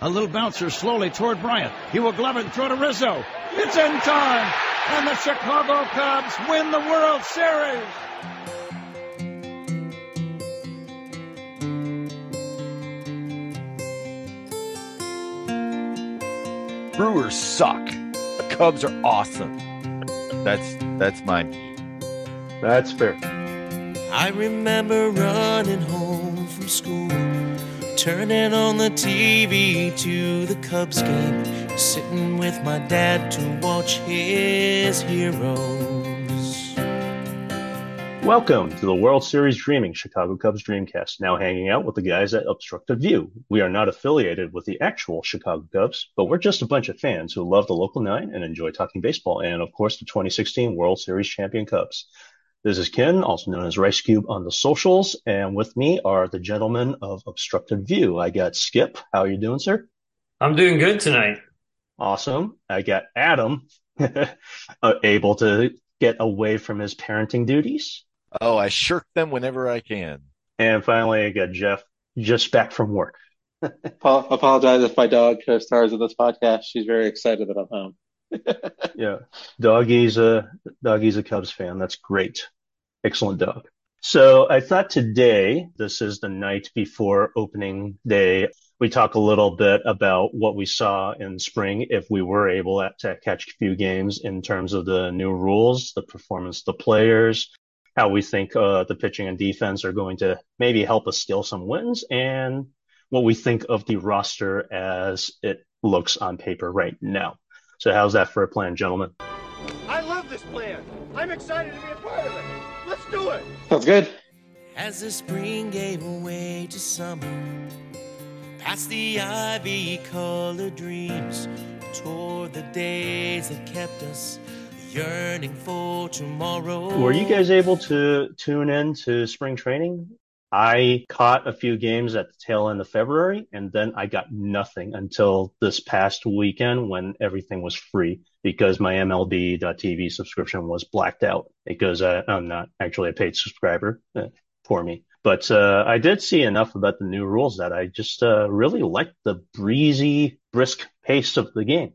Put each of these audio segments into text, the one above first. A little bouncer slowly toward Bryant. He will glove it and throw to Rizzo. It's in time, and the Chicago Cubs win the World Series. Brewers suck. The Cubs are awesome. That's my view. That's fair. I remember running home from school, turning on the TV to the Cubs game, sitting with my dad to watch his heroes. Welcome to the World Series Dreaming Chicago Cubs Dreamcast, now hanging out with the guys at Obstructed View. We are not affiliated with the actual Chicago Cubs, but we're just a bunch of fans who love the Local 9 and enjoy talking baseball and, of course, the 2016 World Series champion Cubs. This is Ken, also known as Rice Cube on the socials, and with me are the gentlemen of Obstructed View. I got Skip. How are you doing, sir? I'm doing good tonight. Awesome. I got Adam, able to get away from his parenting duties. Oh, I shirk them whenever I can. And finally, I got Jeff, just back from work. Apologize if my dog co-stars in this podcast. She's very excited that I'm home. Yeah, Doggie's a Cubs fan. That's great. Excellent dog. So I thought today, this is the night before opening day, we talk a little bit about what we saw in spring, if we were able to catch a few games in terms of the new rules, the performance of the players, how we think the pitching and defense are going to maybe help us steal some wins, and what we think of the roster as it looks on paper right now. So how's that for a plan, gentlemen? I love this plan. I'm excited to be a part of it. Let's do it. Sounds good. As the spring gave way to summer, past the ivy-colored dreams, toward the days that kept us yearning for tomorrow. Were you guys able to tune in to spring training? I caught a few games at the tail end of February, and then I got nothing until this past weekend when everything was free because my MLB.TV subscription was blacked out because I'm not actually a paid subscriber. Poor me. But I did see enough about the new rules that I just really liked the breezy, brisk pace of the game.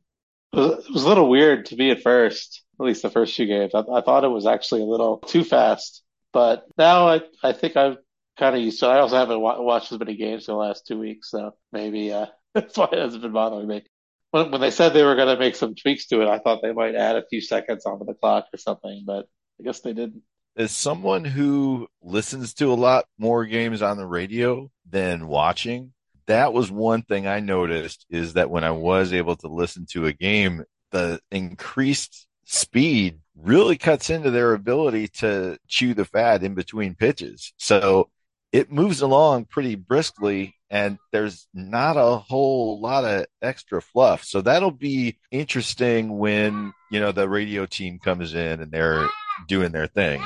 It was a little weird to me at first, at least the first few games. I thought it was actually a little too fast, but now I think I've kind of used to. I also haven't watched as many games in the last 2 weeks, so maybe that's why it hasn't been bothering me. When they said they were going to make some tweaks to it, I thought they might add a few seconds onto the clock or something, but I guess they didn't. As someone who listens to a lot more games on the radio than watching, that was one thing I noticed, is that when I was able to listen to a game, the increased speed really cuts into their ability to chew the fat in between pitches. So it moves along pretty briskly, and there's not a whole lot of extra fluff. So that'll be interesting when, you know, the radio team comes in and they're doing their thing.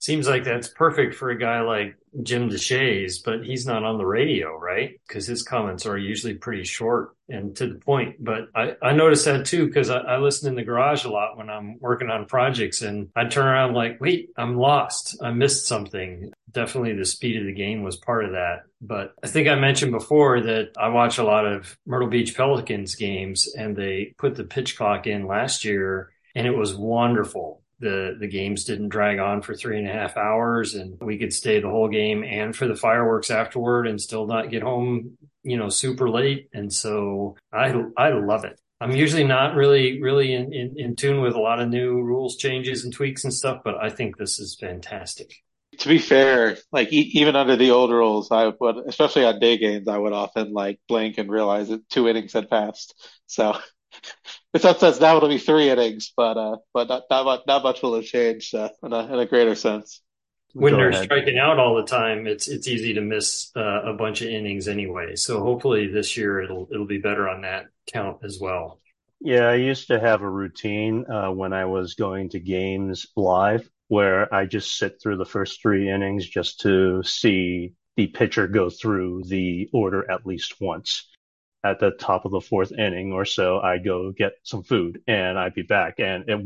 Seems like that's perfect for a guy like Jim Deshaies, but he's not on the radio, right? Because his comments are usually pretty short and to the point. But I noticed that too, because I listen in the garage a lot when I'm working on projects, and I turn around like, wait, I'm lost. I missed something. Definitely the speed of the game was part of that. But I think I mentioned before that I watch a lot of Myrtle Beach Pelicans games, and they put the pitch clock in last year, and it was wonderful. The games didn't drag on for 3.5 hours, and we could stay the whole game and for the fireworks afterward and still not get home, you know, super late. And so I love it. I'm usually not really in tune with a lot of new rules changes and tweaks and stuff, but I think this is fantastic. To be fair, like even under the old rules, I would, especially on day games, I would often like blink and realize that 2 innings had passed. So it says now it'll be 3 innings, but not much will have changed in a greater sense. When they're striking out all the time, it's easy to miss a bunch of innings anyway. So hopefully this year it'll be better on that count as well. Yeah, I used to have a routine when I was going to games live where I just sit through the first 3 innings just to see the pitcher go through the order at least once. At the top of the 4th inning or so, I go get some food and I'd be back, and it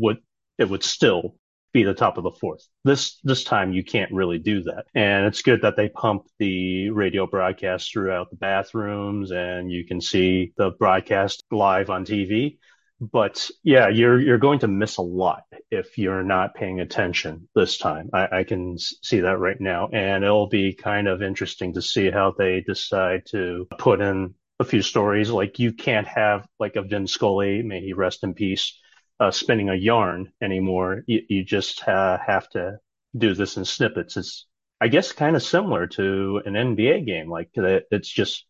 would still be the top of the fourth. This time you can't really do that. And it's good that they pump the radio broadcast throughout the bathrooms and you can see the broadcast live on TV. But yeah, you're going to miss a lot if you're not paying attention this time. I can see that right now. And it'll be kind of interesting to see how they decide to put in a few stories. Like, you can't have like a Vin Scully, may he rest in peace, spinning a yarn anymore. You just have to do this in snippets. It's, I guess, kind of similar to an NBA game. Like, it's just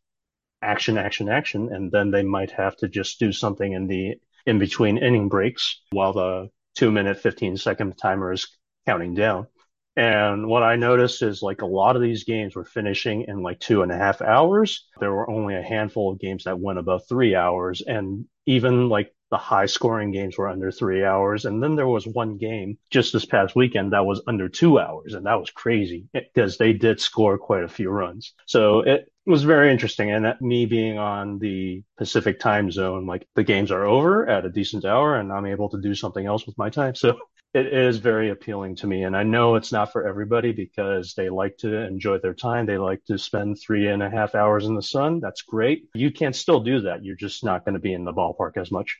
action, action, action. And then they might have to just do something in the in-between inning breaks while the 2-minute, 15-second timer is counting down. And what I noticed is, like, a lot of these games were finishing in like 2.5 hours. There were only a handful of games that went above 3 hours. And even like the high scoring games were under 3 hours. And then there was one game just this past weekend that was under 2 hours. And that was crazy because they did score quite a few runs. So it was very interesting. And that, me being on the Pacific time zone, like, the games are over at a decent hour and I'm able to do something else with my time. So it is very appealing to me. And I know it's not for everybody because they like to enjoy their time. They like to spend 3.5 hours in the sun. That's great. You can still do that. You're just not going to be in the ballpark as much.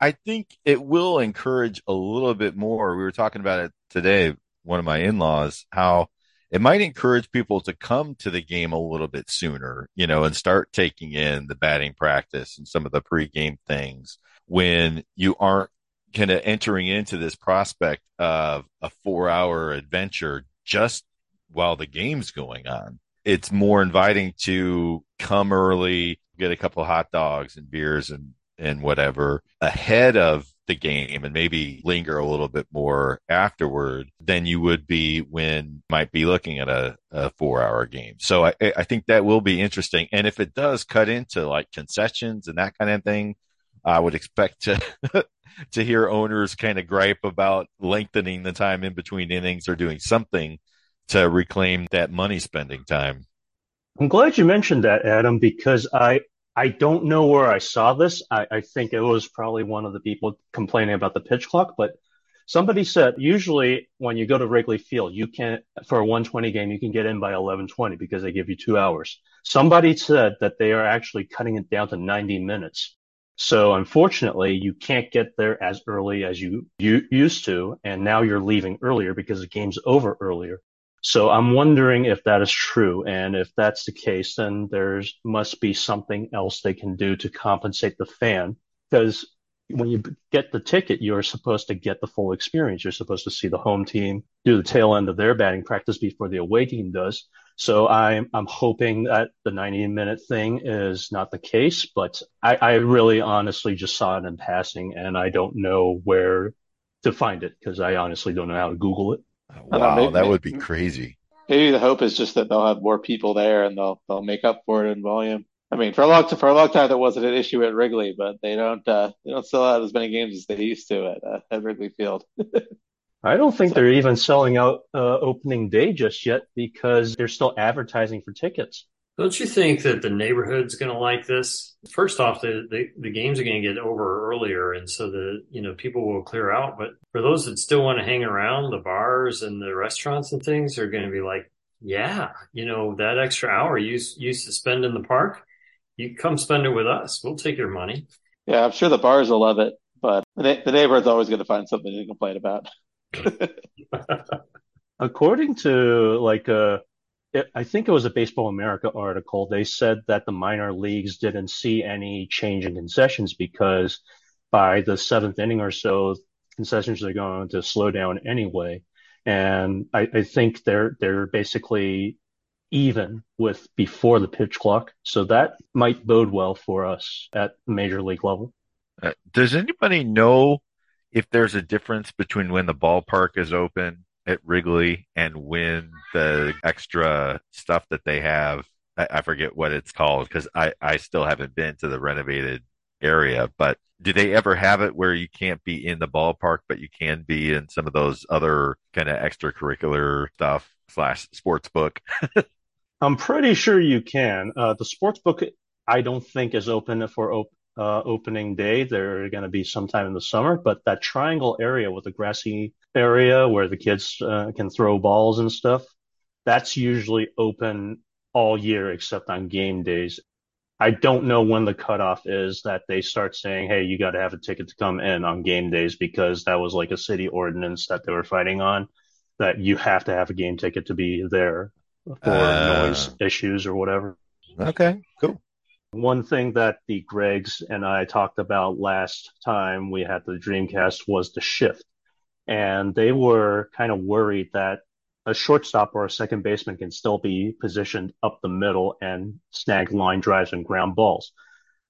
I think it will encourage a little bit more. We were talking about it today, one of my in-laws, how it might encourage people to come to the game a little bit sooner, you know, and start taking in the batting practice and some of the pregame things when you aren't kind of entering into this prospect of a 4-hour adventure just while the game's going on. It's more inviting to come early, get a couple of hot dogs and beers and whatever ahead of the game, and maybe linger a little bit more afterward than you would be when might be looking at a 4-hour game. So I think that will be interesting. And if it does cut into like concessions and that kind of thing, I would expect to to hear owners kind of gripe about lengthening the time in between innings or doing something to reclaim that money spending time. I'm glad you mentioned that, Adam, because I don't know where I saw this. I think it was probably one of the people complaining about the pitch clock, but somebody said usually when you go to Wrigley Field, you can, for a 1:20 game, you can get in by 11:20 because they give you 2 hours. Somebody said that they are actually cutting it down to 90 minutes. So unfortunately, you can't get there as early as you used to, and now you're leaving earlier because the game's over earlier. So I'm wondering if that is true, and if that's the case, then there's must be something else they can do to compensate the fan, because when you get the ticket, you're supposed to get the full experience. You're supposed to see the home team do the tail end of their batting practice before the away team does. So I'm hoping that the 90-minute thing is not the case, but I really honestly just saw it in passing, and I don't know where to find it because I honestly don't know how to Google it. Wow, that would be crazy. Maybe the hope is just that they'll have more people there and they'll make up for it in volume. I mean, for a long time that wasn't an issue at Wrigley, but they don't sell out as many games as they used to at Wrigley Field. I don't think they're even selling out opening day just yet because they're still advertising for tickets. Don't you think that the neighborhood's going to like this? First off, the games are going to get over earlier, and so people will clear out. But for those that still want to hang around, the bars and the restaurants and things are going to be like, yeah, that extra hour you used to spend in the park, you come spend it with us. We'll take your money. Yeah, I'm sure the bars will love it, but the neighborhood's always going to find something to complain about. According to I think it was a Baseball America article, they said that the minor leagues didn't see any change in concessions because by the seventh inning or so, concessions are going to slow down anyway. And I think they're basically even with before the pitch clock. So that might bode well for us at the major league level. Does anybody know if there's a difference between when the ballpark is open at Wrigley and when the extra stuff that they have, I forget what it's called because I still haven't been to the renovated area, but do they ever have it where you can't be in the ballpark, but you can be in some of those other kind of extracurricular stuff / sports book? I'm pretty sure you can. The sports book, I don't think is open for opening day. They're going to be sometime in the summer, but that triangle area with the grassy area where the kids can throw balls and stuff, that's usually open all year except on game days. I don't know when the cutoff is that they start saying, hey, you got to have a ticket to come in on game days, because that was like a city ordinance that they were fighting on, that you have to have a game ticket to be there for noise issues or whatever. Okay, cool. One thing that the Gregs and I talked about last time we had the Dreamcast was the shift. And they were kind of worried that a shortstop or a second baseman can still be positioned up the middle and snag line drives and ground balls.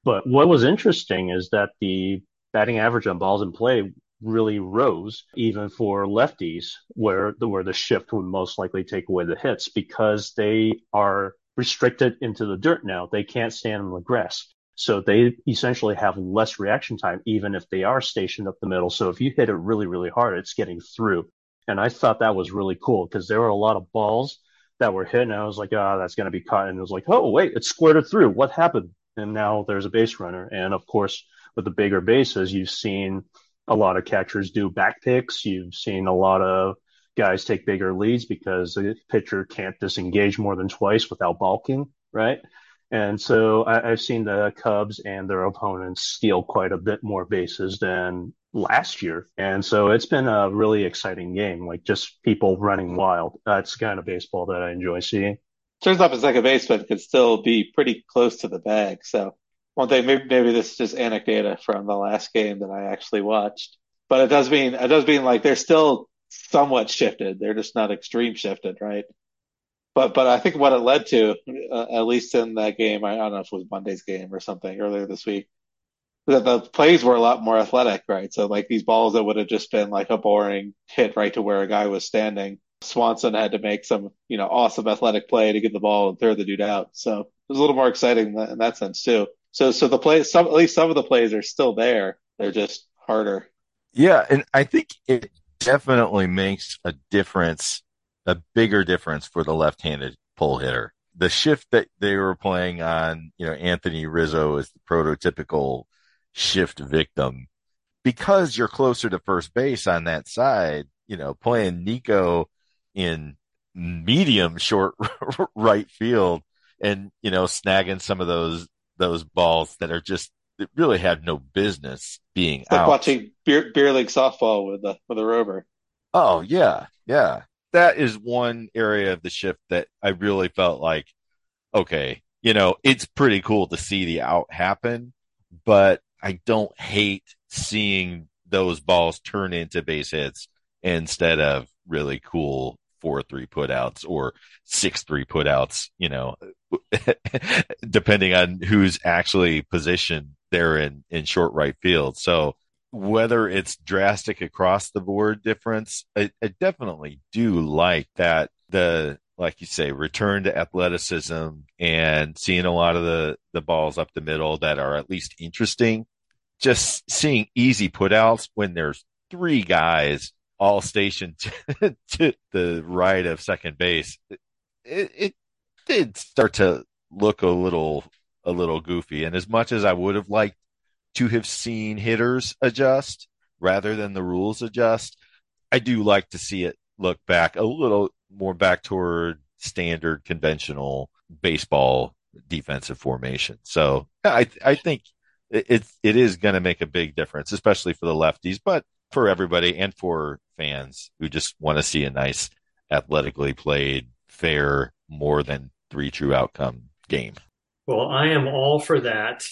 But what was interesting is that the batting average on balls in play really rose, even for lefties, where the shift would most likely take away the hits, because they are restricted into the dirt now. They can't stand on the grass. So they essentially have less reaction time, even if they are stationed up the middle. So if you hit it really, really hard, it's getting through. And I thought that was really cool, because there were a lot of balls that were hit, and I was like, oh, that's going to be caught. And it was like, oh, wait, it squirted through. What happened? And now there's a base runner. And, of course, with the bigger bases, you've seen a lot of catchers do back picks. You've seen a lot of guys take bigger leads because the pitcher can't disengage more than twice without balking, right? And so I've seen the Cubs and their opponents steal quite a bit more bases than last year. And so it's been a really exciting game, like just people running wild. That's the kind of baseball that I enjoy seeing. Turns out it's like a baseman can still be pretty close to the bag. So one thing, maybe this is just anecdata from the last game that I actually watched, but it does mean like they're still somewhat shifted. They're just not extreme shifted, right? But I think what it led to, at least in that game, I don't know if it was Monday's game or something earlier this week, that the plays were a lot more athletic, right? So like these balls that would have just been like a boring hit right to where a guy was standing, Swanson had to make some, awesome athletic play to get the ball and throw the dude out. So it was a little more exciting in that sense too. So the plays, at least some of the plays are still there. They're just harder. Yeah, and I think it definitely makes a difference, a bigger difference for the left-handed pull hitter. The shift that they were playing on, Anthony Rizzo is the prototypical shift victim, because you're closer to first base on that side. Playing Nico in medium short right field and, snagging some of those balls that are just, that really had no business being it's like out. Watching beer league softball with a rover. Oh yeah. Yeah. That is one area of the shift that I really felt like, okay, it's pretty cool to see the out happen, but I don't hate seeing those balls turn into base hits instead of really cool 4-3 putouts or 6-3 putouts, depending on who's actually positioned there in short right field. So whether it's drastic across the board difference, I definitely do like that. Like you say, return to athleticism and seeing a lot of the balls up the middle that are at least interesting. Just seeing easy putouts when there's three guys all stationed to the right of second base, it did start to look a little goofy. And as much as I would have liked to have seen hitters adjust rather than the rules adjust, I do like to see it look back a little more back toward standard conventional baseball defensive formation. So I think it is going to make a big difference, especially for the lefties, but for everybody and for fans who just want to see a nice, athletically played, fair, more than three true outcome game. Well, I am all for that.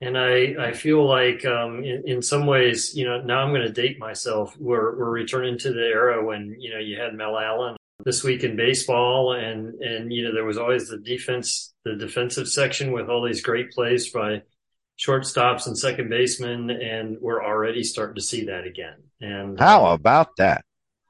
And I feel like in some ways, now I'm going to date myself. We're returning to the era when, you had Mel Allen This Week in Baseball, and there was always the defensive section with all these great plays by shortstops and second basemen, and we're already starting to see that again. And how about that?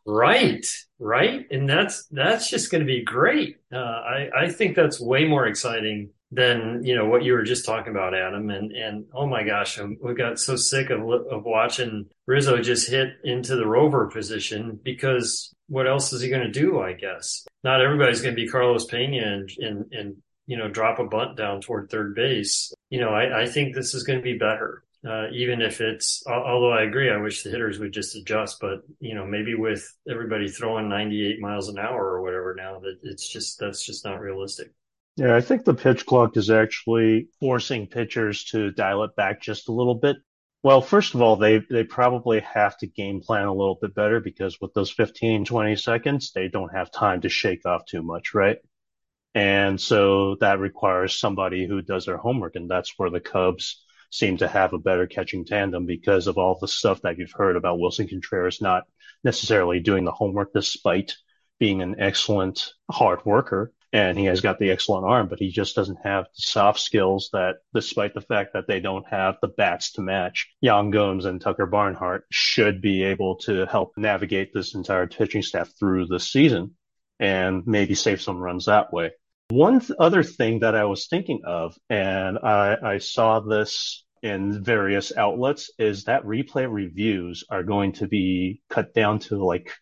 Right. And that's just going to be great. I think that's way more exciting than what you were just talking about, Adam, and oh my gosh, we got so sick of watching Rizzo just hit into the rover position, because what else is he going to do? I guess not everybody's going to be Carlos Pena and you know, drop a bunt down toward third base. You know, I think this is going to be better, even if it's, although I agree, I wish the hitters would just adjust, but, you know, maybe with everybody throwing 98 miles an hour or whatever now, that it's just, that's just not realistic. Yeah, I think the pitch clock is actually forcing pitchers to dial it back just a little bit. Well, first of all, they probably have to game plan a little bit better, because with those 15, 20 seconds, they don't have time to shake off too much, right? And so that requires somebody who does their homework, and that's where the Cubs seem to have a better catching tandem, because of all the stuff that you've heard about Willson Contreras not necessarily doing the homework despite being an excellent hard worker. And he has got the excellent arm, but he just doesn't have the soft skills that, despite the fact that they don't have the bats to match, Yan Gomes and Tucker Barnhart should be able to help navigate this entire pitching staff through the season and maybe save some runs that way. One other thing that I was thinking of, and I saw this in various outlets, is that replay reviews are going to be cut down to like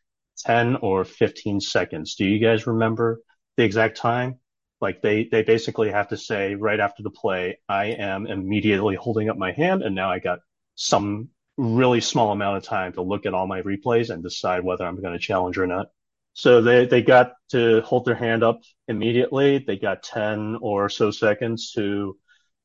10 or 15 seconds. Do you guys remember the exact time? Like they basically have to say right after the play, I am immediately holding up my hand, and now I got some really small amount of time to look at all my replays and decide whether I'm going to challenge or not. So they got to hold their hand up immediately. They got 10 or so seconds to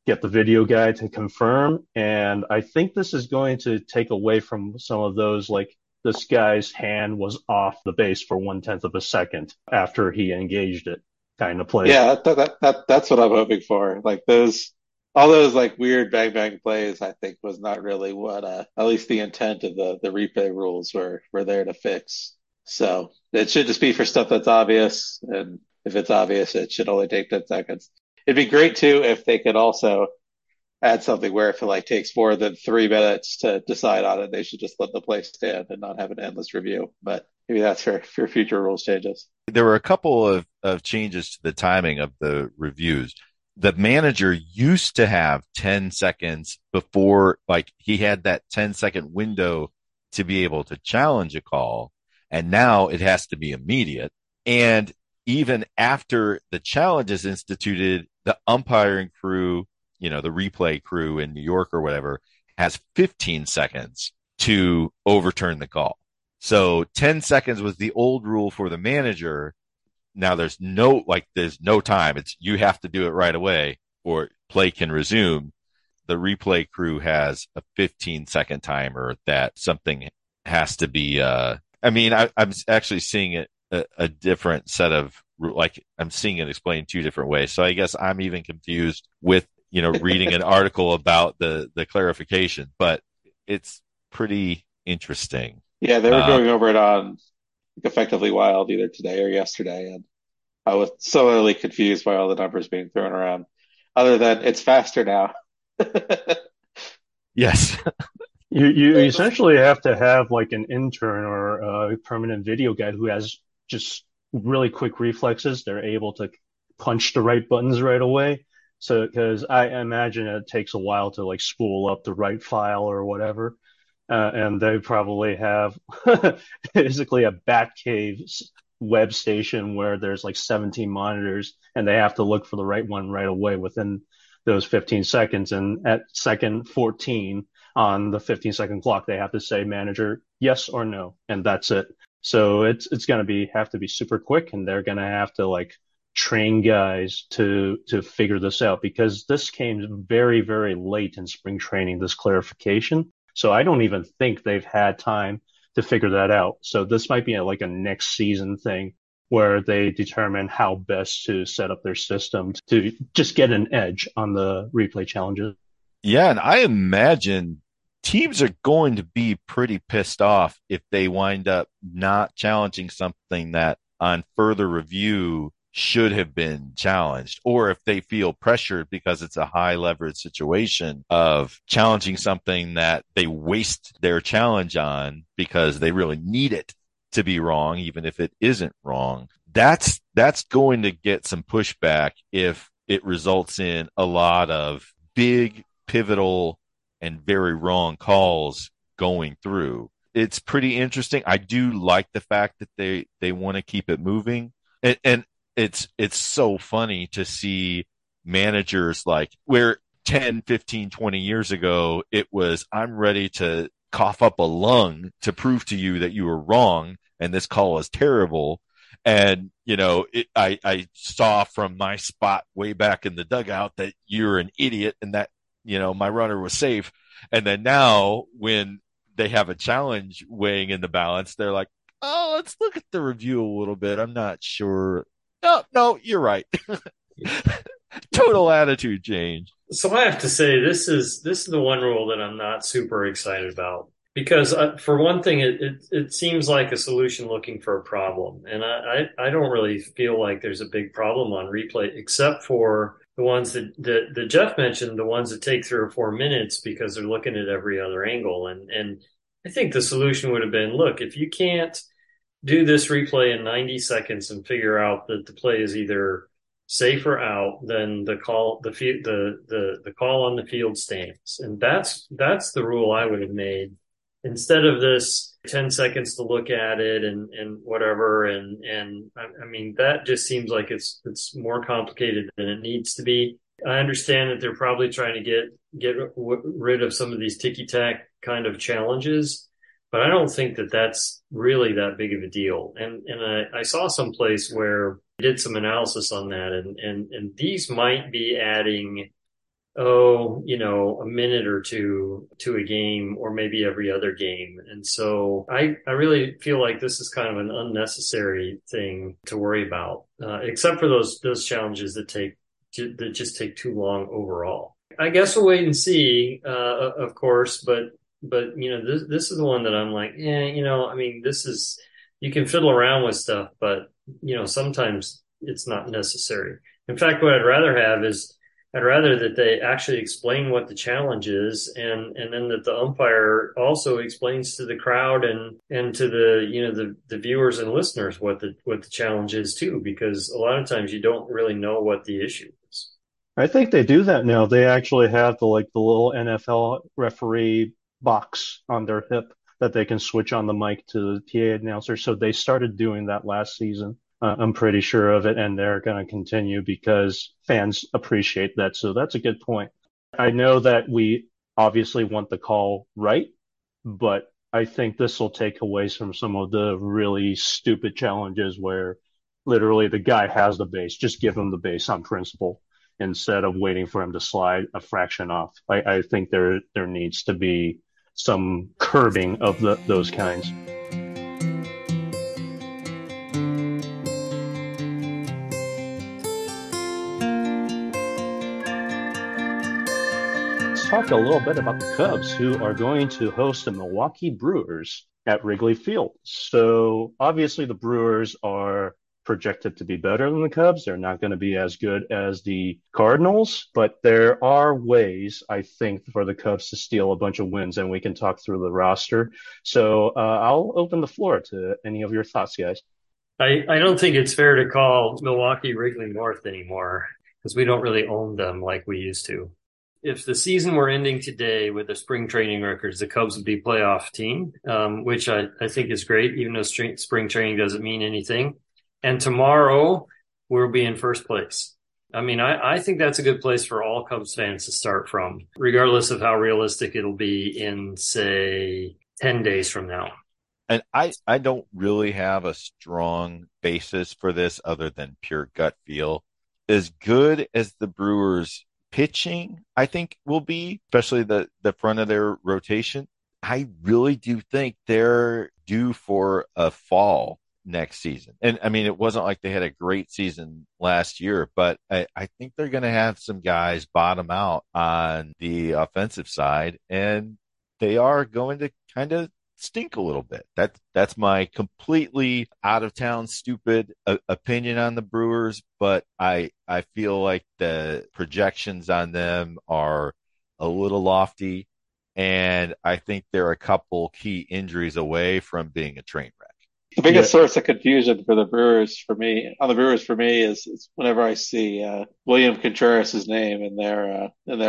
get the video guy to confirm. And I think this is going to take away from some of those, like, this guy's hand was off the base for 1/10 of a second after he engaged it kind of play. Yeah, that's what I'm hoping for. Like all those like weird bang bang plays, I think was not really what at least the intent of the replay rules were there to fix. So it should just be for stuff that's obvious, and if it's obvious, it should only take 10 seconds. It'd be great too if they could also add something where if it like takes more than 3 minutes to decide on it, they should just let the play stand and not have an endless review. But maybe that's for future rules changes. There were a couple of changes to the timing of the reviews. The manager used to have 10 seconds before, like he had that 10-second window to be able to challenge a call. And now it has to be immediate. And even after the challenge is instituted, the umpiring crew, you know, the replay crew in New York or whatever, has 15 seconds to overturn the call. So 10 seconds was the old rule for the manager. Now there's no time. It's you have to do it right away or play can resume. The replay crew has a 15-second timer that something has to be. I'm actually seeing it a different set of, like, I'm seeing it explained two different ways. So I guess I'm even confused with, you know, reading an article about the clarification, but it's pretty interesting. Yeah, they were going over it on Effectively Wild either today or yesterday, and I was similarly confused by all the numbers being thrown around, other than it's faster now. Yes. You essentially have to have like an intern or a permanent video guy who has just really quick reflexes. They're able to punch the right buttons right away. So, because I imagine it takes a while to like spool up the right file or whatever. And they probably have basically a Batcave web station where there's like 17 monitors, and they have to look for the right one right away within those 15 seconds. And at second 14 on the 15-second clock, they have to say manager, yes or no. And that's it. So it's going to have to be super quick, and they're going to have to like train guys to figure this out, because this came very, very late in spring training, this clarification. So I don't even think they've had time to figure that out. So this might be like a next season thing where they determine how best to set up their system to just get an edge on the replay challenges. Yeah, and I imagine teams are going to be pretty pissed off if they wind up not challenging something that on further review should have been challenged, or if they feel pressured because it's a high leverage situation of challenging something that they waste their challenge on because they really need it to be wrong, even if it isn't wrong. That's going to get some pushback if it results in a lot of big, pivotal, and very wrong calls going through. It's pretty interesting. I do like the fact that they want to keep it moving. And it's so funny to see managers, like where 10, 15, 20 years ago, it was, I'm ready to cough up a lung to prove to you that you were wrong and this call is terrible. And, you know, I saw from my spot way back in the dugout that you're an idiot and that, you know, my runner was safe. And then now when they have a challenge weighing in the balance, they're like, oh, let's look at the review a little bit. I'm not sure. No, you're right. Total attitude change. So I have to say, this is the one rule that I'm not super excited about. Because for one thing, it seems like a solution looking for a problem. And I don't really feel like there's a big problem on replay, except for the ones that Jeff mentioned, the ones that take 3 or 4 minutes because they're looking at every other angle. And I think the solution would have been, look, if you can't do this replay in 90 seconds and figure out that the play is either safe or out, then the call on the field stands. And that's the rule I would have made. Instead of this 10 seconds to look at it and whatever. And I mean, that just seems like it's more complicated than it needs to be. I understand that they're probably trying to get rid of some of these ticky-tack kind of challenges, but I don't think that that's really that big of a deal. And I saw some place where I did some analysis on that and these might be adding a minute or two to a game or maybe every other game. And so I really feel like this is kind of an unnecessary thing to worry about, except for those challenges that just take too long overall. I guess we'll wait and see, of course, but you know, this is the one that I'm like, this is, you can fiddle around with stuff, but you know, sometimes it's not necessary. In fact, what I'd rather have is, I'd rather that they actually explain what the challenge is and then that the umpire also explains to the crowd and to the viewers and listeners what the challenge is too, because a lot of times you don't really know what the issue is. I think they do that now. They actually have the little NFL referee box on their hip that they can switch on the mic to the PA announcer. So they started doing that last season. I'm pretty sure of it, and they're going to continue because fans appreciate that. So that's a good point. I know that we obviously want the call right, but I think this will take away from some of the really stupid challenges where literally the guy has the base. Just give him the base on principle instead of waiting for him to slide a fraction off. I think there needs to be some curbing of those kinds. Talk a little bit about the Cubs, who are going to host the Milwaukee Brewers at Wrigley Field. So obviously the Brewers are projected to be better than the Cubs. They're not going to be as good as the Cardinals, but there are ways, I think, for the Cubs to steal a bunch of wins, and we can talk through the roster. So I'll open the floor to any of your thoughts, guys. I don't think it's fair to call Milwaukee Wrigley North anymore because we don't really own them like we used to. If the season were ending today with the spring training records, the Cubs would be a playoff team, which I think is great, even though spring training doesn't mean anything. And tomorrow, we'll be in first place. I mean, I think that's a good place for all Cubs fans to start from, regardless of how realistic it'll be in, say, 10 days from now. And I don't really have a strong basis for this other than pure gut feel. As good as the Brewers pitching, I think, will be, especially the front of their rotation, I really do think they're due for a fall next season. And I mean, it wasn't like they had a great season last year, but I think they're going to have some guys bottom out on the offensive side, and they are going to kind of stink a little bit. That's my completely out of town stupid opinion on the Brewers, but I feel like the projections on them are a little lofty, and I think they're a couple key injuries away from being a train wreck. The biggest source of confusion for me is whenever I see William Contreras' name in their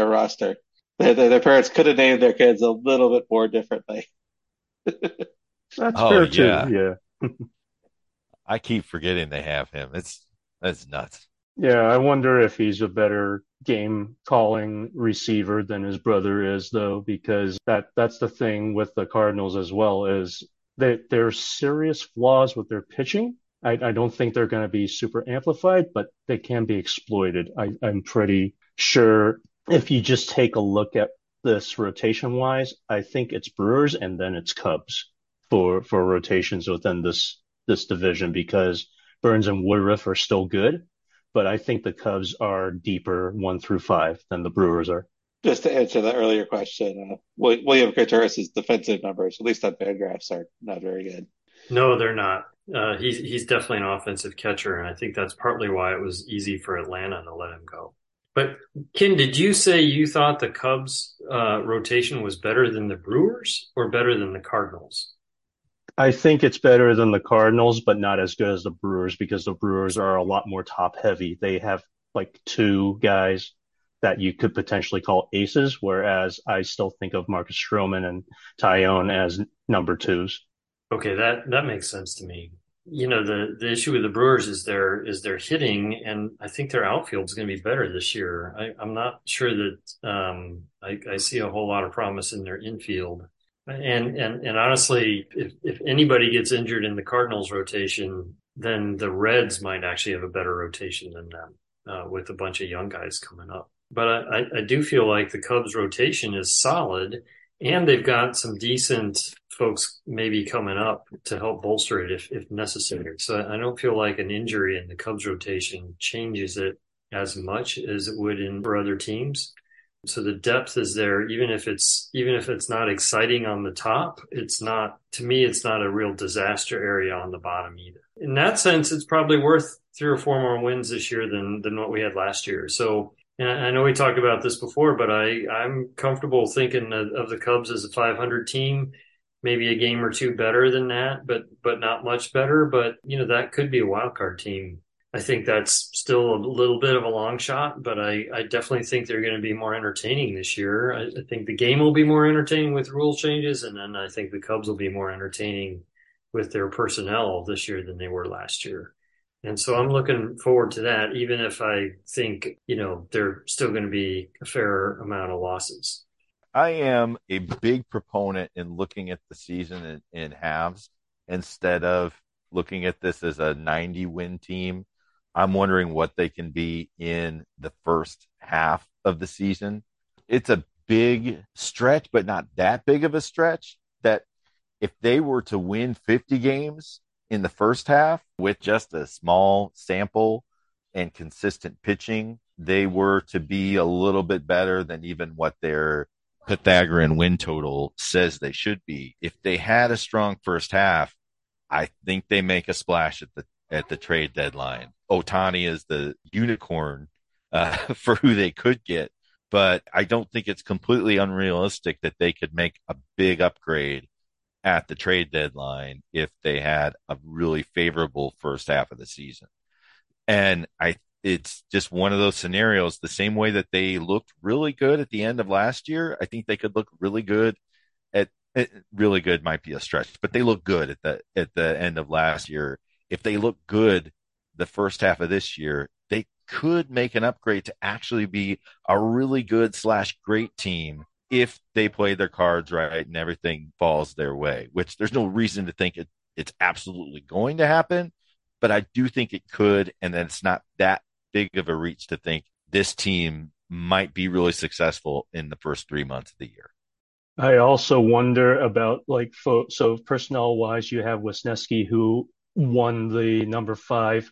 roster. Their parents could have named their kids a little bit more differently. That's fair too. Yeah. I keep forgetting they have him. That's nuts. Yeah, I wonder if he's a better game calling receiver than his brother is, though, because that's the thing with the Cardinals as well, is that there are serious flaws with their pitching. I don't think they're going to be super amplified, but they can be exploited. I'm pretty sure if you just take a look at this rotation-wise, I think it's Brewers and then it's Cubs for rotations within this division, because Burnes and Woodruff are still good, but I think the Cubs are deeper 1 through 5 than the Brewers are. Just to answer the earlier question, William Contreras' defensive numbers, at least on FanGraphs, are not very good. No, they're not. He's definitely an offensive catcher, and I think that's partly why it was easy for Atlanta to let him go. But, Ken, did you say you thought the Cubs rotation was better than the Brewers or better than the Cardinals? I think it's better than the Cardinals, but not as good as the Brewers, because the Brewers are a lot more top-heavy. They have, like, 2 guys that you could potentially call aces, whereas I still think of Marcus Stroman and Tyone as number 2s. Okay, that makes sense to me. You know, the issue with the Brewers is their hitting, and I think their outfield's going to be better this year. I'm not sure that I see a whole lot of promise in their infield. And honestly, if anybody gets injured in the Cardinals rotation, then the Reds might actually have a better rotation than them with a bunch of young guys coming up. But I do feel like the Cubs rotation is solid, and they've got some decent folks maybe coming up to help bolster it if necessary. So I don't feel like an injury in the Cubs rotation changes it as much as it would in for other teams. So the depth is there, even if it's not exciting on the top. It's not, to me, it's not a real disaster area on the bottom either. In that sense, it's probably worth 3 or 4 more wins this year than what we had last year. So, and I know we talked about this before, but I'm comfortable thinking of the Cubs as a .500 team, maybe a game or 2 better than that, but not much better. But, you know, that could be a wild card team. I think that's still a little bit of a long shot, but I definitely think they're going to be more entertaining this year. I think the game will be more entertaining with rule changes, and then I think the Cubs will be more entertaining with their personnel this year than they were last year. And so I'm looking forward to that, even if I think, you know, they're still going to be a fair amount of losses. I am a big proponent in looking at the season in halves instead of looking at this as a 90-win team. I'm wondering what they can be in the first half of the season. It's a big stretch, but not that big of a stretch, that if they were to win 50 games in the first half with just a small sample and consistent pitching, they were to be a little bit better than even what their Pythagorean win total says they should be. If they had a strong first half, I think they make a splash at the trade deadline. Ohtani is the unicorn for who they could get, but I don't think it's completely unrealistic that they could make a big upgrade at the trade deadline if they had a really favorable first half of the season. And it's just one of those scenarios, the same way that they looked really good at the end of last year. I think they could look really good really good might be a stretch, but they look good at the end of last year. If they look good the first half of this year, they could make an upgrade to actually be a really good / great team if they play their cards right and everything falls their way, which there's no reason to think it's absolutely going to happen, but I do think it could, and that it's not that big of a reach to think this team might be really successful in the first 3 months of the year. I also wonder about, like, so personnel-wise, you have Wisniewski, who won the number 5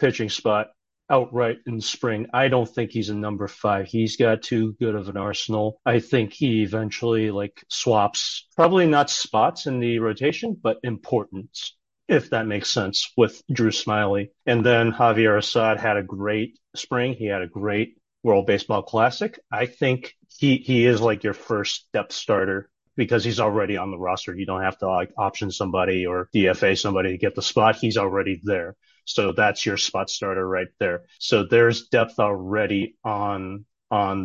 pitching spot outright in spring. I don't think he's a number 5. He's got too good of an arsenal. I think he eventually, like, swaps, probably not spots in the rotation, but importance, if that makes sense, with Drew Smiley. And then Javier Assad had a great spring. He had a great World Baseball Classic. I think he is like your first depth starter because he's already on the roster. You don't have to, like, option somebody or DFA somebody to get the spot. He's already there. So that's your spot starter right there. So there's depth already on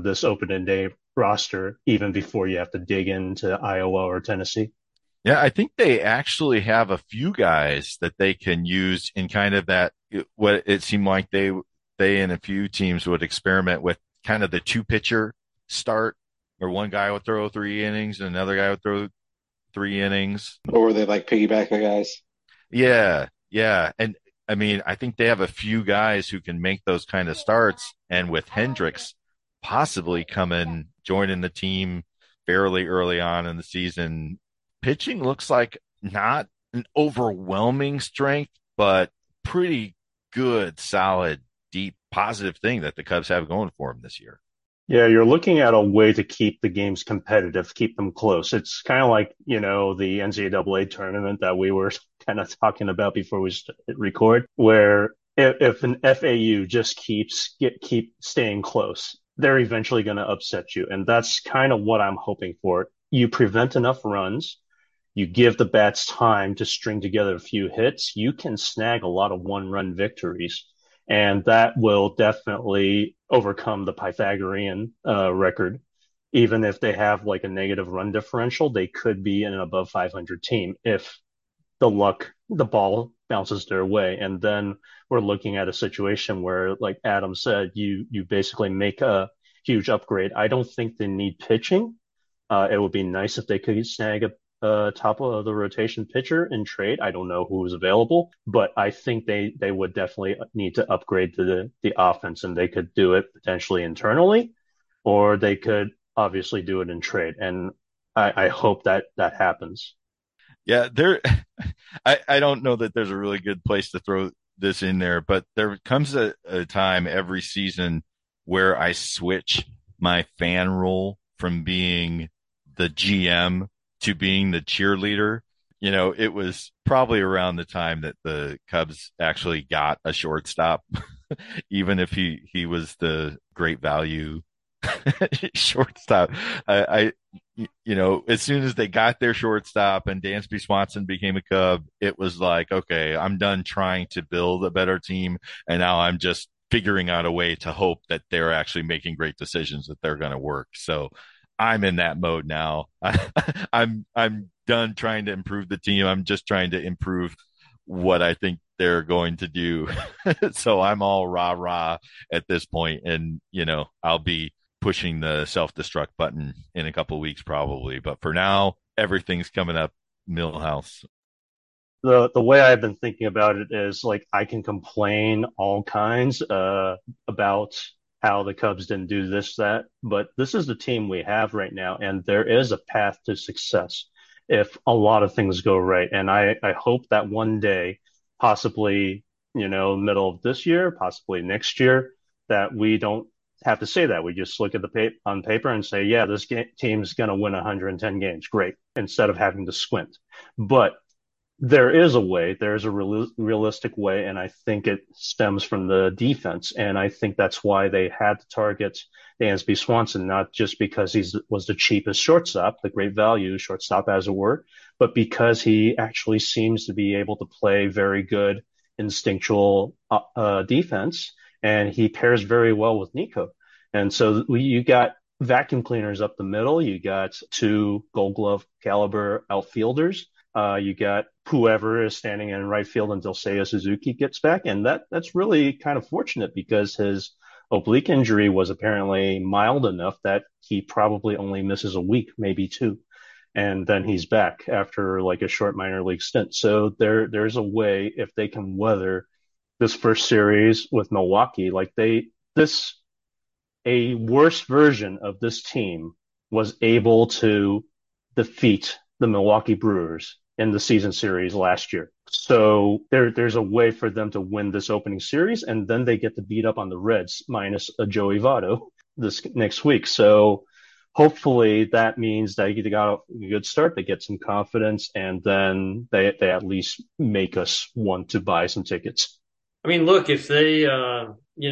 this opening day roster, even before you have to dig into Iowa or Tennessee. Yeah, I think they actually have a few guys that they can use in kind of that, what it seemed like they they and a few teams would experiment with kind of the two-pitcher start, where one guy would throw 3 innings and another guy would throw 3 innings. Or were they like piggybacking guys? Yeah. And, I mean, I think they have a few guys who can make those kind of starts. And with Hendricks possibly coming, joining the team fairly early on in the season, pitching looks like not an overwhelming strength, but pretty good, solid, deep, positive thing that the Cubs have going for them this year. Yeah, you're looking at a way to keep the games competitive, keep them close. It's kind of like, you know, the NCAA tournament that we were kind of talking about before we record, where if an FAU just keep staying close, they're eventually going to upset you. And that's kind of what I'm hoping for. You prevent enough runs. You give the bats time to string together a few hits. You can snag a lot of one-run victories. And that will definitely overcome the Pythagorean record. Even if they have like a negative run differential, they could be an above 500 team if the ball bounces their way. And then we're looking at a situation where, like Adam said, you basically make a huge upgrade. I don't think they need pitching. It would be nice if they could snag a top of the rotation pitcher in trade. I don't know who is available, but I think they would definitely need to upgrade the offense, and they could do it potentially internally, or they could obviously do it in trade. And I hope that happens. Yeah, I don't know that there's a really good place to throw this in there, but there comes a time every season where I switch my fan role from being the GM to being the cheerleader. You know, it was probably around the time that the Cubs actually got a shortstop, even if he was the great value shortstop. I, you know, as soon as they got their shortstop and Dansby Swanson became a Cub, it was like, okay, I'm done trying to build a better team. And now I'm just figuring out a way to hope that they're actually making great decisions, that they're going to work. So I'm in that mode now. I'm done trying to improve the team. I'm just trying to improve what I think they're going to do. So I'm all rah-rah at this point. And, you know, I'll be pushing the self-destruct button in a couple of weeks probably. But for now, everything's coming up Millhouse. The way I've been thinking about it is, like, I can complain all kinds about how the Cubs didn't do this, that, but this is the team we have right now, and there is a path to success if a lot of things go right. And I hope that one day, possibly, you know, middle of this year, possibly next year, that we don't have to say that. We just look at on paper and say, yeah, this team's going to win 110 games. Great. Instead of having to squint. But there is a way. There is a realistic way, and I think it stems from the defense. And I think that's why they had to target Dansby Swanson, not just because he was the cheapest shortstop, the great value shortstop, as it were, but because he actually seems to be able to play very good instinctual defense, and he pairs very well with Nico. And so you got vacuum cleaners up the middle. You got two Gold Glove caliber outfielders. You got whoever is standing in right field until Seiya Suzuki gets back. And that's really kind of fortunate, because his oblique injury was apparently mild enough that he probably only misses a week, maybe two. And then he's back after like a short minor league stint. So there's a way, if they can weather this first series with Milwaukee, like a worse version of this team was able to defeat the Milwaukee Brewers in the season series last year. So there's a way for them to win this opening series, and then they get to beat up on the Reds minus a Joey Votto this next week. So hopefully that means they got a good start, they get some confidence, and then they at least make us want to buy some tickets. I mean, look, if they, you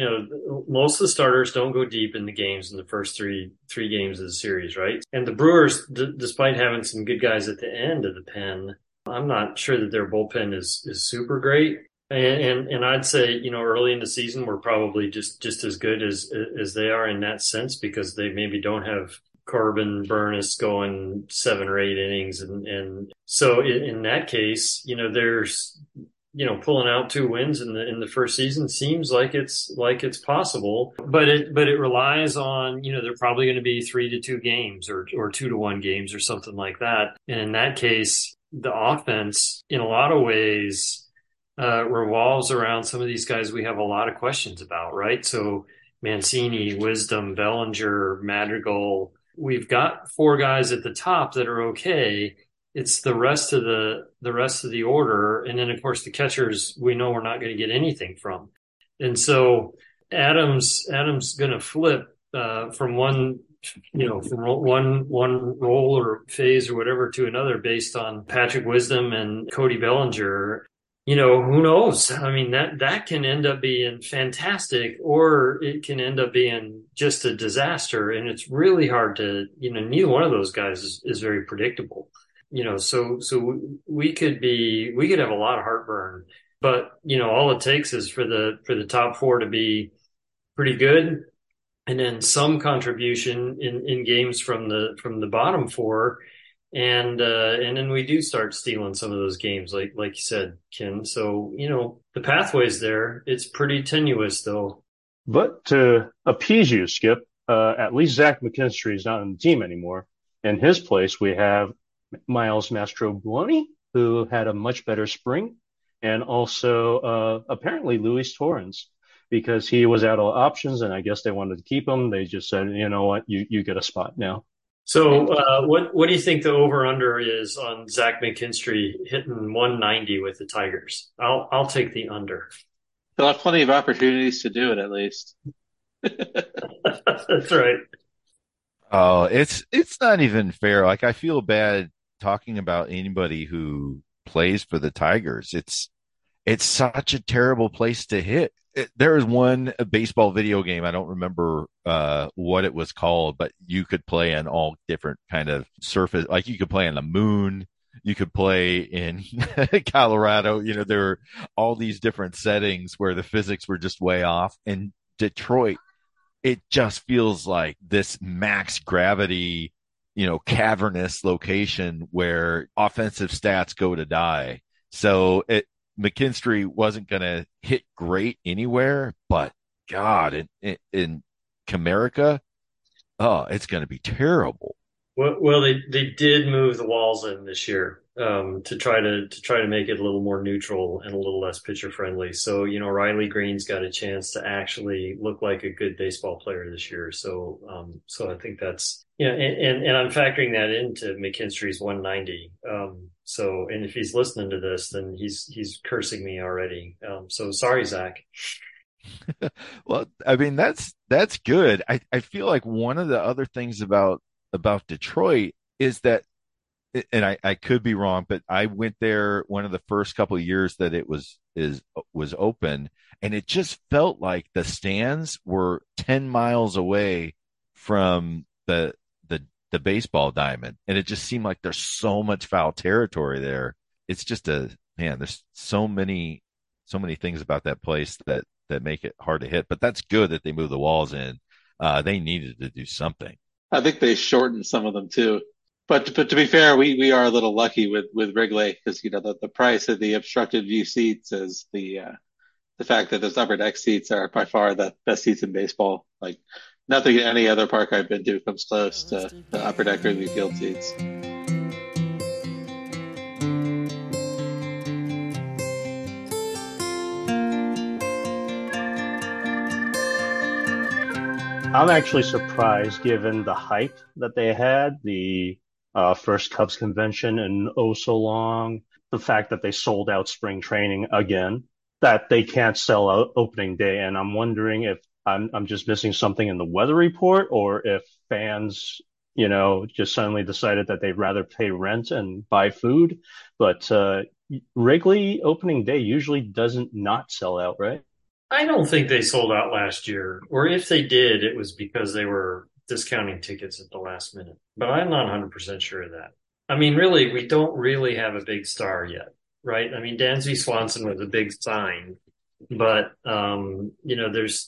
know, most of the starters don't go deep in the games in the first three games of the series, right? And the Brewers, despite having some good guys at the end of the pen, I'm not sure that their bullpen is super great. And I'd say, you know, early in the season, we're probably just as good as they are in that sense, because they maybe don't have Corbin Burnes going 7 or 8 innings. And so in that case, you know, there's you know, pulling out 2 wins in the first season seems like it's possible, but it relies on, you know, they're probably going to be 3-2 games or 2-1 games or something like that. And in that case, the offense in a lot of ways revolves around some of these guys we have a lot of questions about, right? So Mancini, Wisdom, Bellinger, Madrigal, we've got 4 guys at the top that are okay. It's the rest of the order. And then, of course, the catchers, we know we're not going to get anything from. And so Adams going to flip from one, you know, from one role or phase or whatever to another based on Patrick Wisdom and Cody Bellinger. You know, who knows? I mean, that can end up being fantastic, or it can end up being just a disaster. And it's really hard to, you know, neither one of those guys is very predictable. You know, so we could have a lot of heartburn, but you know, all it takes is for the top 4 to be pretty good, and then some contribution in games from the bottom 4, and then we do start stealing some of those games, like you said, Ken. So you know, the pathway's there. It's pretty tenuous, though. But to appease you, Skip, at least Zach McKinstry is not on the team anymore. In his place, we have Miles Mastrobuoni, who had a much better spring, and also apparently Luis Torrens, because he was out of options, and I guess they wanted to keep him. They just said, you know what, you get a spot now. So what do you think the over-under is on Zach McKinstry hitting 190 with the Tigers? I'll take the under. They'll have plenty of opportunities to do it, at least. That's right. Oh, it's not even fair. Like, I feel bad talking about anybody who plays for the Tigers. It's such a terrible place to hit. There was one baseball video game, I don't remember what it was called, but you could play on all different kind of surface. Like, you could play on the moon, you could play in Colorado. You know, there were all these different settings where the physics were just way off. And Detroit, it just feels like this max gravity, you know, cavernous location where offensive stats go to die. So McKinstry wasn't going to hit great anywhere, but God, in Comerica, oh, it's going to be terrible. Well, they did move the walls in this year to try to make it a little more neutral and a little less pitcher friendly. So, you know, Riley Green's got a chance to actually look like a good baseball player this year. So, so I think that's, you know, and I'm factoring that into McKinstry's 190. So, and if he's listening to this, then he's cursing me already. So sorry, Zach. Well, I mean, that's good. I feel like one of the other things about Detroit is that, and I could be wrong, but I went there one of the first couple of years that it was open, and it just felt like the stands were 10 miles away from the baseball diamond. And it just seemed like there's so much foul territory there. It's just there's so many things about that place that make it hard to hit, but that's good that they moved the walls in. They needed to do something. I think they shortened some of them too, but to be fair, we are a little lucky with Wrigley, because you know the price of the obstructed view seats is the fact that those upper deck seats are by far the best seats in baseball. Like, nothing at any other park I've been to comes close to the upper deck Wrigley Field seats. I'm actually surprised, given the hype that they had, the first Cubs convention in oh so long, the fact that they sold out spring training again, that they can't sell out opening day. And I'm wondering if I'm just missing something in the weather report, or if fans, you know, just suddenly decided that they'd rather pay rent and buy food. But Wrigley opening day usually doesn't not sell out, right? I don't think they sold out last year, or if they did, it was because they were discounting tickets at the last minute. But I'm not 100% sure of that. I mean, really, we don't really have a big star yet, right? I mean, Dansby Swanson was a big sign, but you know, there's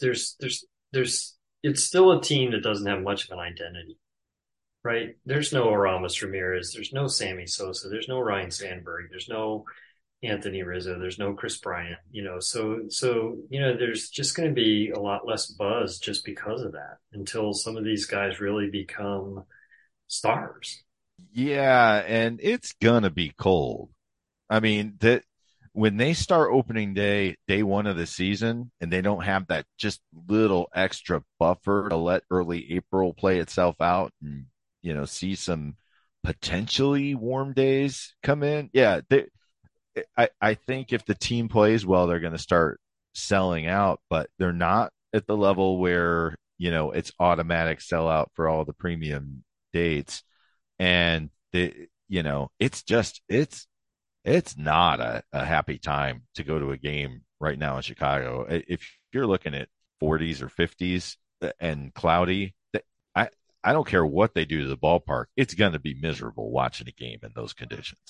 it's still a team that doesn't have much of an identity, right? There's no Aramis Ramirez, there's no Sammy Sosa, there's no Ryan Sandberg, there's no Anthony Rizzo. There's no Chris Bryant, you know, so, you know, there's just going to be a lot less buzz just because of that until some of these guys really become stars. Yeah. And it's going to be cold. I mean, that when they start opening day one of the season and they don't have that just little extra buffer to let early April play itself out and, you know, see some potentially warm days come in. Yeah. I think if the team plays well, they're going to start selling out, but they're not at the level where, you know, it's automatic sellout for all the premium dates. And, you know, it's just, it's not a happy time to go to a game right now in Chicago. If you're looking at 40s or 50s and cloudy, I don't care what they do to the ballpark. It's going to be miserable watching a game in those conditions.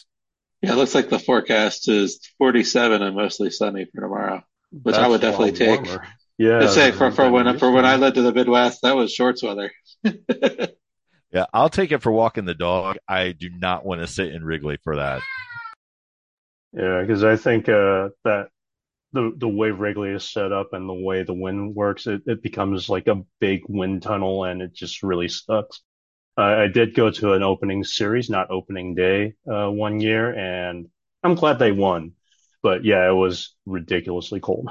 Yeah, it looks like the forecast is 47 and mostly sunny for tomorrow, which I would definitely take. Yeah, let's say for when I led to the Midwest, that was shorts weather. Yeah, I'll take it for walking the dog. I do not want to sit in Wrigley for that. Yeah, because I think that the way Wrigley is set up and the way the wind works, it becomes like a big wind tunnel, and it just really sucks. I did go to an opening series, not opening day, one year, and I'm glad they won. But yeah, it was ridiculously cold,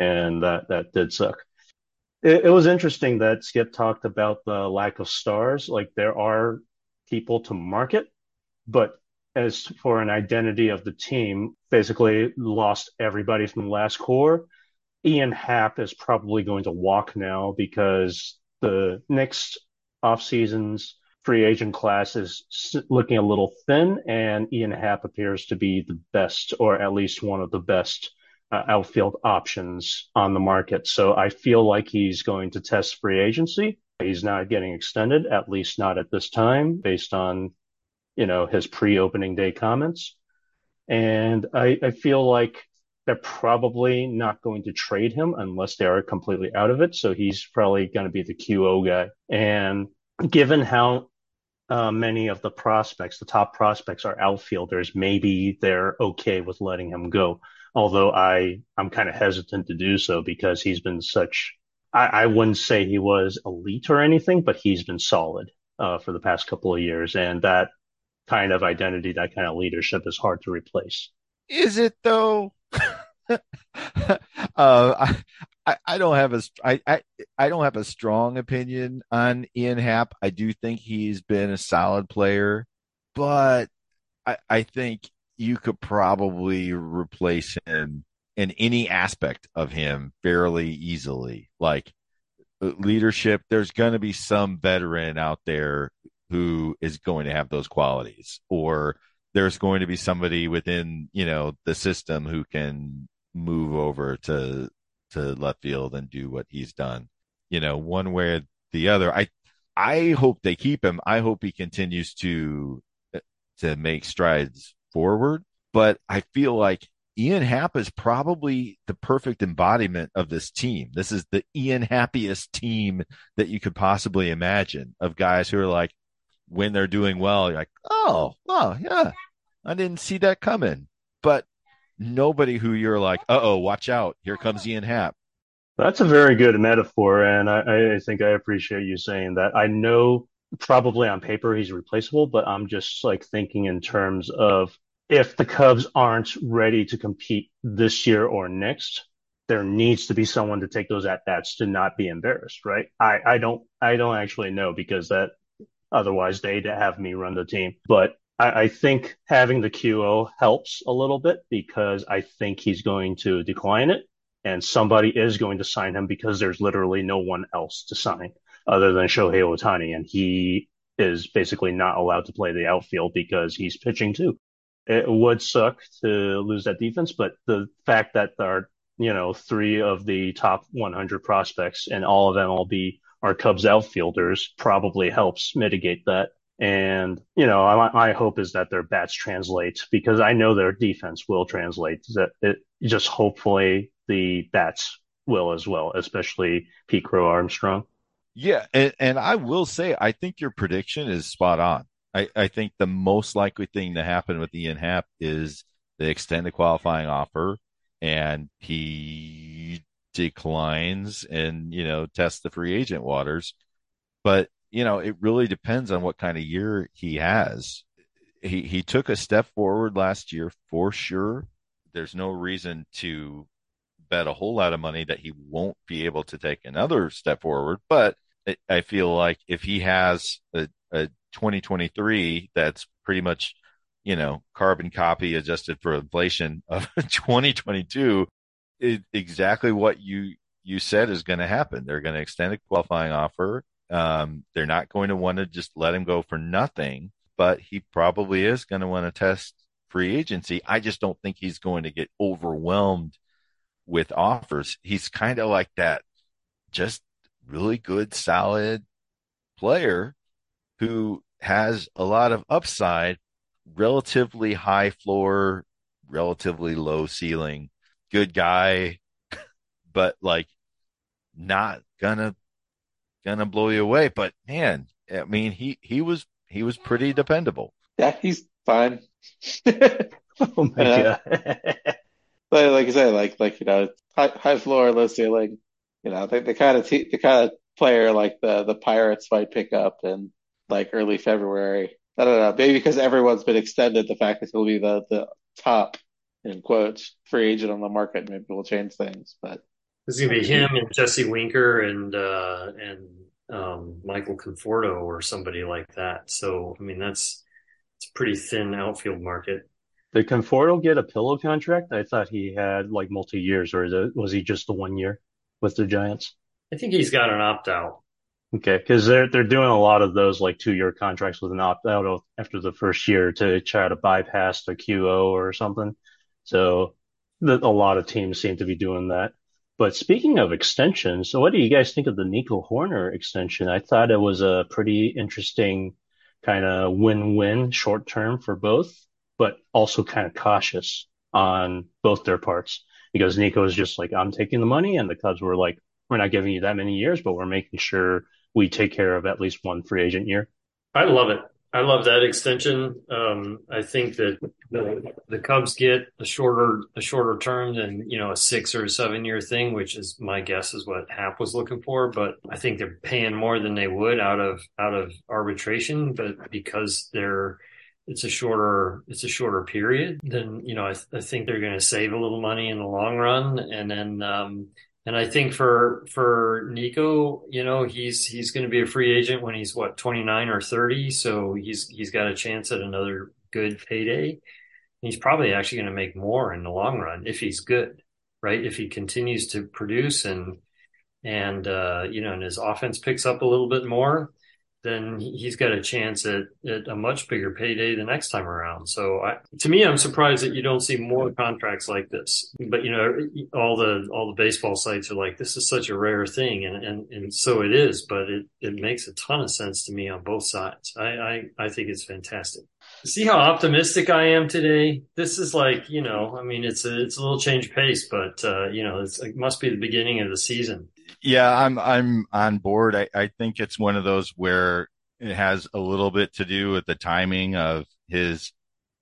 and that did suck. It was interesting that Skip talked about the lack of stars. Like, there are people to market, but as for an identity of the team, basically lost everybody from the last core. Ian Happ is probably going to walk now because the next off-season's free agent class is looking a little thin, and Ian Happ appears to be the best, or at least one of the best outfield options on the market. So I feel like he's going to test free agency. He's not getting extended, at least not at this time, based on, you know, his pre-opening day comments. And I feel like they're probably not going to trade him unless they are completely out of it. So he's probably going to be the QO guy. And given how many of the top prospects are outfielders, maybe they're okay with letting him go. Although I'm kind of hesitant to do so because he's been such, I wouldn't say he was elite or anything, but he's been solid for the past couple of years. And that kind of identity, that kind of leadership is hard to replace. Is it though? I don't have a strong opinion on Ian Happ. I do think he's been a solid player, but I think you could probably replace him in any aspect of him fairly easily. Like leadership, there's going to be some veteran out there who is going to have those qualities, or there's going to be somebody within, you know, the system who can move over to left field and do what he's done, you know, one way or the other. I hope they keep him. I hope he continues to make strides forward, but I feel like Ian Happ is probably the perfect embodiment of this team. This is the Ian Happiest team that you could possibly imagine, of guys who are like, when they're doing well, you're like, oh, yeah, I didn't see that coming. But nobody who you're like, uh-oh, watch out, here comes Ian Happ. That's a very good metaphor, and I think I appreciate you saying that. I know probably on paper he's replaceable, but I'm just like thinking in terms of, if the Cubs aren't ready to compete this year or next, there needs to be someone to take those at-bats to not be embarrassed, right? I don't actually know, because that otherwise they'd have me run the team. But I think having the QO helps a little bit, because I think he's going to decline it, and somebody is going to sign him because there's literally no one else to sign other than Shohei Ohtani, and he is basically not allowed to play the outfield because he's pitching too. It would suck to lose that defense, but the fact that there are, you know, three of the top 100 prospects and all of MLB are Cubs outfielders probably helps mitigate that. And, you know, my hope is that their bats translate, because I know their defense will translate. That it just, hopefully the bats will as well, especially Pete Crow Armstrong. Yeah. And I will say, I think your prediction is spot on. I think the most likely thing to happen with Ian Happ is They extend the qualifying offer, and he declines and, you know, tests the free agent waters. But, you know, it really depends on what kind of year he has. He took a step forward last year for sure. There's no reason to bet a whole lot of money that he won't be able to take another step forward. But I feel like if he has a 2023 that's pretty much, you know, carbon copy adjusted for inflation of 2022, exactly what you said is going to happen. They're going to extend a qualifying offer. They're not going to want to just let him go for nothing, but he probably is going to want to test free agency. I just don't think he's going to get overwhelmed with offers. He's kind of like that just really good, solid player who has a lot of upside, relatively high floor, relatively low ceiling, good guy, but like not gonna blow you away. But man, I mean, he was pretty dependable. Yeah, he's fine. Oh my God. Like I said, like you know, high floor, low ceiling. You know, the kind of player like the Pirates might pick up in like early February. I don't know, maybe because everyone's been extended, the fact that he'll be the top in quotes free agent on the market maybe will change things. But it's gonna be him and Jesse Winker and Michael Conforto or somebody like that. So I mean, it's a pretty thin outfield market. Did Conforto get a pillow contract? I thought he had like multi years, or was he just the 1 year with the Giants? I think he's got an opt out. Okay, because they're doing a lot of those like 2 year contracts with an opt out after the first year to try to bypass the QO or something. So a lot of teams seem to be doing that. But speaking of extensions, so what do you guys think of the Nico Hoerner extension? I thought it was a pretty interesting kind of win-win short term for both, but also kind of cautious on both their parts, because Nico was just like, I'm taking the money, and the Cubs were like, we're not giving you that many years, but we're making sure we take care of at least one free agent year. I love it. I love that extension. I think that the Cubs get a shorter term than, you know, a 6 or 7 year thing, which is my guess is what Happ was looking for. But I think they're paying more than they would out of arbitration, but because it's a shorter period, then, you know, I think they're going to save a little money in the long run. And then, and I think for Nico, you know, he's going to be a free agent when he's 29 or 30. So he's got a chance at another good payday. He's probably actually going to make more in the long run if he's good, right? If he continues to produce and you know, and his offense picks up a little bit more, then he's got a chance at a much bigger payday the next time around. So I'm surprised that you don't see more contracts like this. But, you know, all the baseball sites are like, this is such a rare thing. And so it is, but it makes a ton of sense to me on both sides. I think it's fantastic. See how optimistic I am today? This is like, you know, I mean, it's a little change of pace, but, you know, it must be the beginning of the season. Yeah, I'm on board. I think it's one of those where it has a little bit to do with the timing of his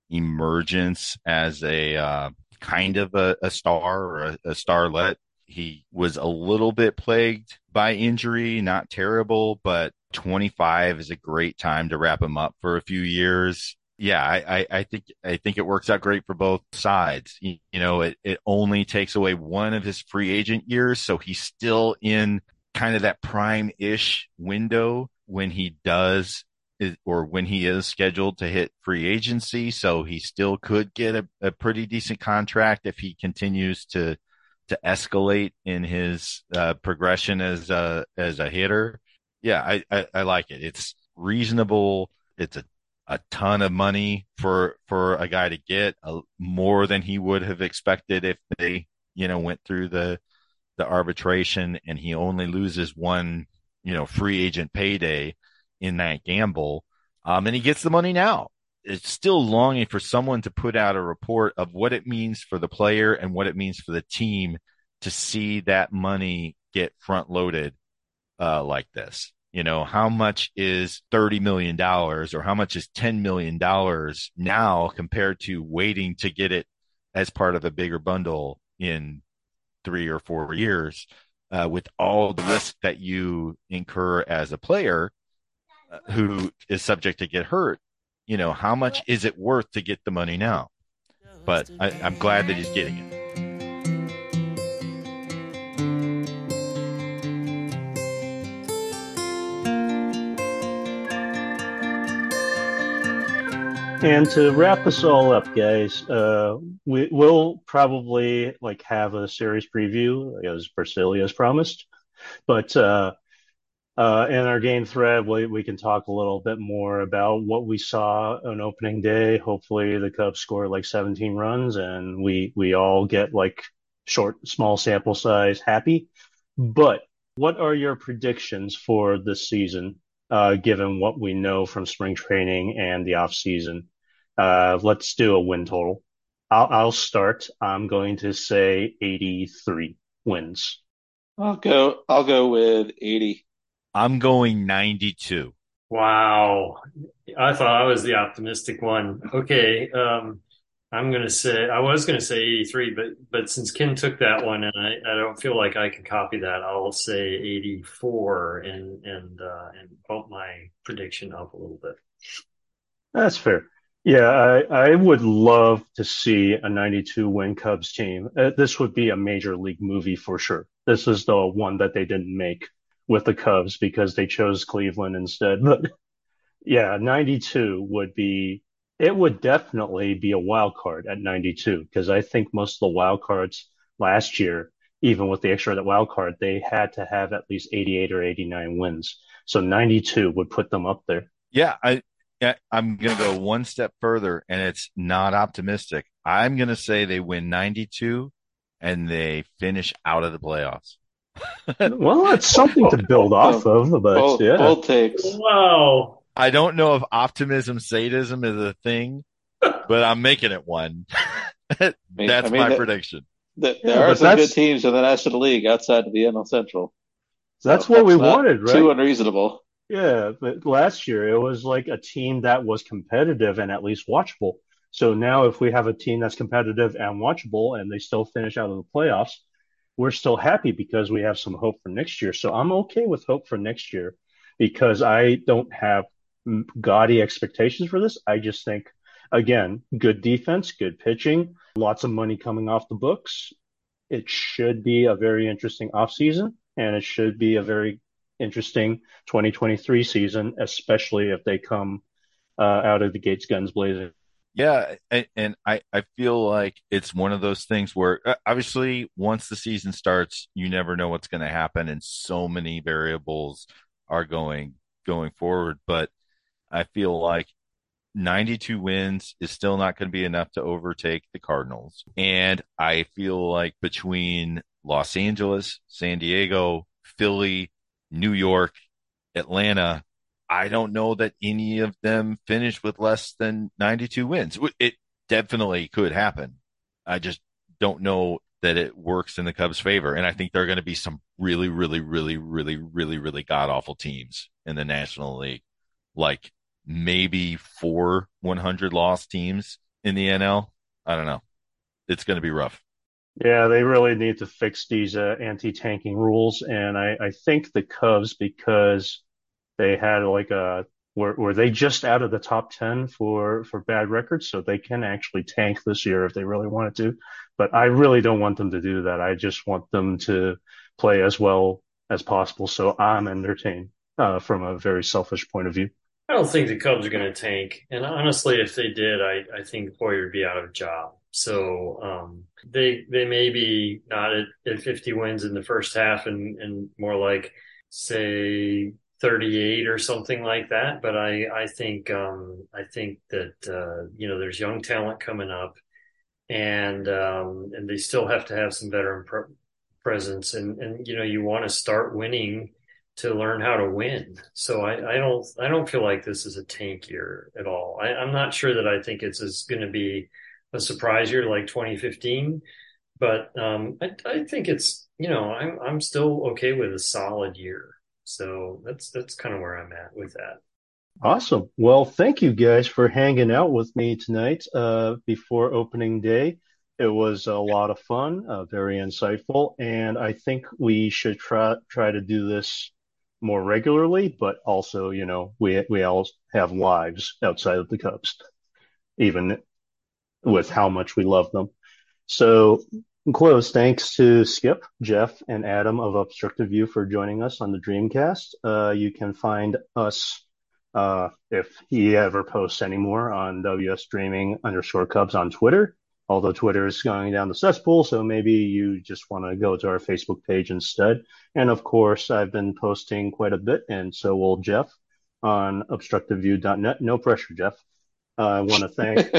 emergence as a kind of a star or a starlet. He was a little bit plagued by injury, not terrible, but 25 is a great time to wrap him up for a few years. Yeah, I think it works out great for both sides. You know, it only takes away one of his free agent years, so he's still in kind of that prime-ish window when he does or when he is scheduled to hit free agency. So he still could get a pretty decent contract if he continues to escalate in his progression as a hitter. Yeah, I like it. It's reasonable. It's a ton of money for a guy to get more than he would have expected if they, you know, went through the arbitration, and he only loses one, you know, free agent payday in that gamble. And he gets the money now. It's still longing for someone to put out a report of what it means for the player and what it means for the team to see that money get front loaded like this. You know, how much is $30 million or how much is $10 million now compared to waiting to get it as part of a bigger bundle in 3 or 4 years, with all the risk that you incur as a player who is subject to get hurt. You know, how much is it worth to get the money now? But I'm glad that he's getting it. And to wrap this all up, guys, we'll probably have a series preview, as Priscilla has promised. But in our game thread, we can talk a little bit more about what we saw on opening day. Hopefully the Cubs score 17 runs and we all get small sample size happy. But what are your predictions for this season, given what we know from spring training and the off season? Let's do a win total. I'll start. I'm going to say 83 wins. I'll go with 80. I'm going 92. Wow. I thought I was the optimistic one. Okay. I was going to say 83, but since Ken took that one and I don't feel like I can copy that, I'll say 84 and bump my prediction up a little bit. That's fair. Yeah. I would love to see a 92 win Cubs team. This would be a major league movie for sure. This is the one that they didn't make with the Cubs because they chose Cleveland instead. But yeah, 92 would definitely be a wild card at 92, because I think most of the wild cards last year, even with the extra that wild card, they had to have at least 88 or 89 wins. So 92 would put them up there. Yeah. I'm going to go one step further, and it's not optimistic. I'm going to say they win 92 and they finish out of the playoffs. Well, it's something to build off of, but yeah. Bold takes. Wow. I don't know if optimism, sadism is a thing, but I'm making it one. That's my prediction. There are some good teams in the National League outside of the NL Central. That's what we wanted, right? Too unreasonable. Yeah, but last year it was a team that was competitive and at least watchable. So now if we have a team that's competitive and watchable and they still finish out of the playoffs, we're still happy because we have some hope for next year. So I'm okay with hope for next year because I don't have gaudy expectations for this. I just think, again, good defense, good pitching, lots of money coming off the books. It should be a very interesting offseason, and it should be a very interesting 2023 season, especially if they come out of the gates guns blazing. Yeah, and I feel like it's one of those things where, obviously, once the season starts, you never know what's going to happen, and so many variables are going forward. But I feel like 92 wins is still not going to be enough to overtake the Cardinals. And I feel like between Los Angeles, San Diego, Philly, New York, Atlanta, I don't know that any of them finish with less than 92 wins. It definitely could happen. I just don't know that it works in the Cubs' favor. And I think there are going to be some really, really, really, really, really, really god-awful teams in the National League, like maybe 4 100-loss teams in the NL. I don't know. It's going to be rough. Yeah, they really need to fix these anti-tanking rules. And I think the Cubs, because they had were they just out of the top 10 for bad records, so they can actually tank this year if they really wanted to. But I really don't want them to do that. I just want them to play as well as possible, so I'm entertained from a very selfish point of view. I don't think the Cubs are going to tank. And honestly, if they did, I think Hoyer would be out of a job. So they may be not at 50 wins in the first half and more like, say, 38 or something like that, but I think that there's young talent coming up, and they still have to have some veteran presence, and you want to start winning to learn how to win. So I don't feel like this is a tank year at all. I'm not sure that I think it's going to be a surprise year like 2015, but I think it's I'm still okay with a solid year. So that's kind of where I'm at with that. Awesome. Well, thank you guys for hanging out with me tonight before opening day. It was a lot of fun, very insightful, and I think we should try to do this more regularly, but also, you know, we all have lives outside of the Cubs, even with how much we love them. So, close. Thanks to Skip, Jeff, and Adam of Obstructed View for joining us on the Dreamcast. You can find us, if he ever posts anymore, on WSDreaming_Cubs on Twitter. Although Twitter is going down the cesspool, so maybe you just want to go to our Facebook page instead. And, of course, I've been posting quite a bit, and so will Jeff on obstructiveview.net. No pressure, Jeff. I want to thank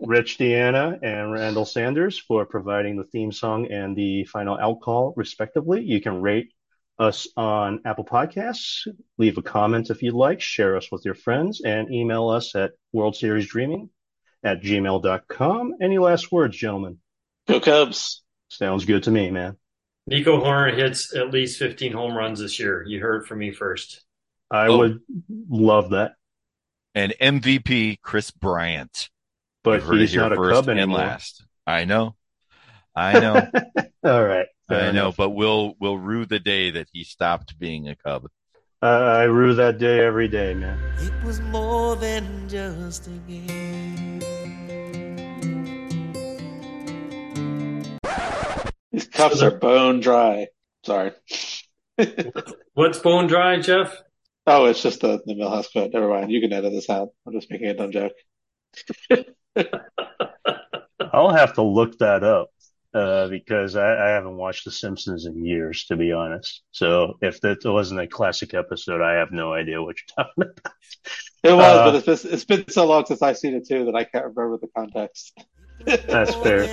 Rich Deanna and Randall Sanders for providing the theme song and the final out call, respectively. You can rate us on Apple Podcasts, leave a comment if you'd like, share us with your friends, and email us at worldseriesdreaming@gmail.com. Any last words, gentlemen? Go Cubs. Sounds good to me, man. Nico Hoerner hits at least 15 home runs this year. You heard from me first. I would love that. And MVP Chris Bryant. But he's not a Cub anymore. And last. I know. All right. I know, but we'll rue the day that he stopped being a Cub. I rue that day every day, man. It was more than just a game. These cups are bone dry. Sorry. What's bone dry, Jeff? Oh, it's just the Millhouse quote. Never mind. You can edit this out. I'm just making a dumb joke. I'll have to look that up because I haven't watched The Simpsons in years, to be honest. So if that wasn't a classic episode, I have no idea what you're talking about. It was, but it's been so long since I've seen it, too, that I can't remember the context. That's fair.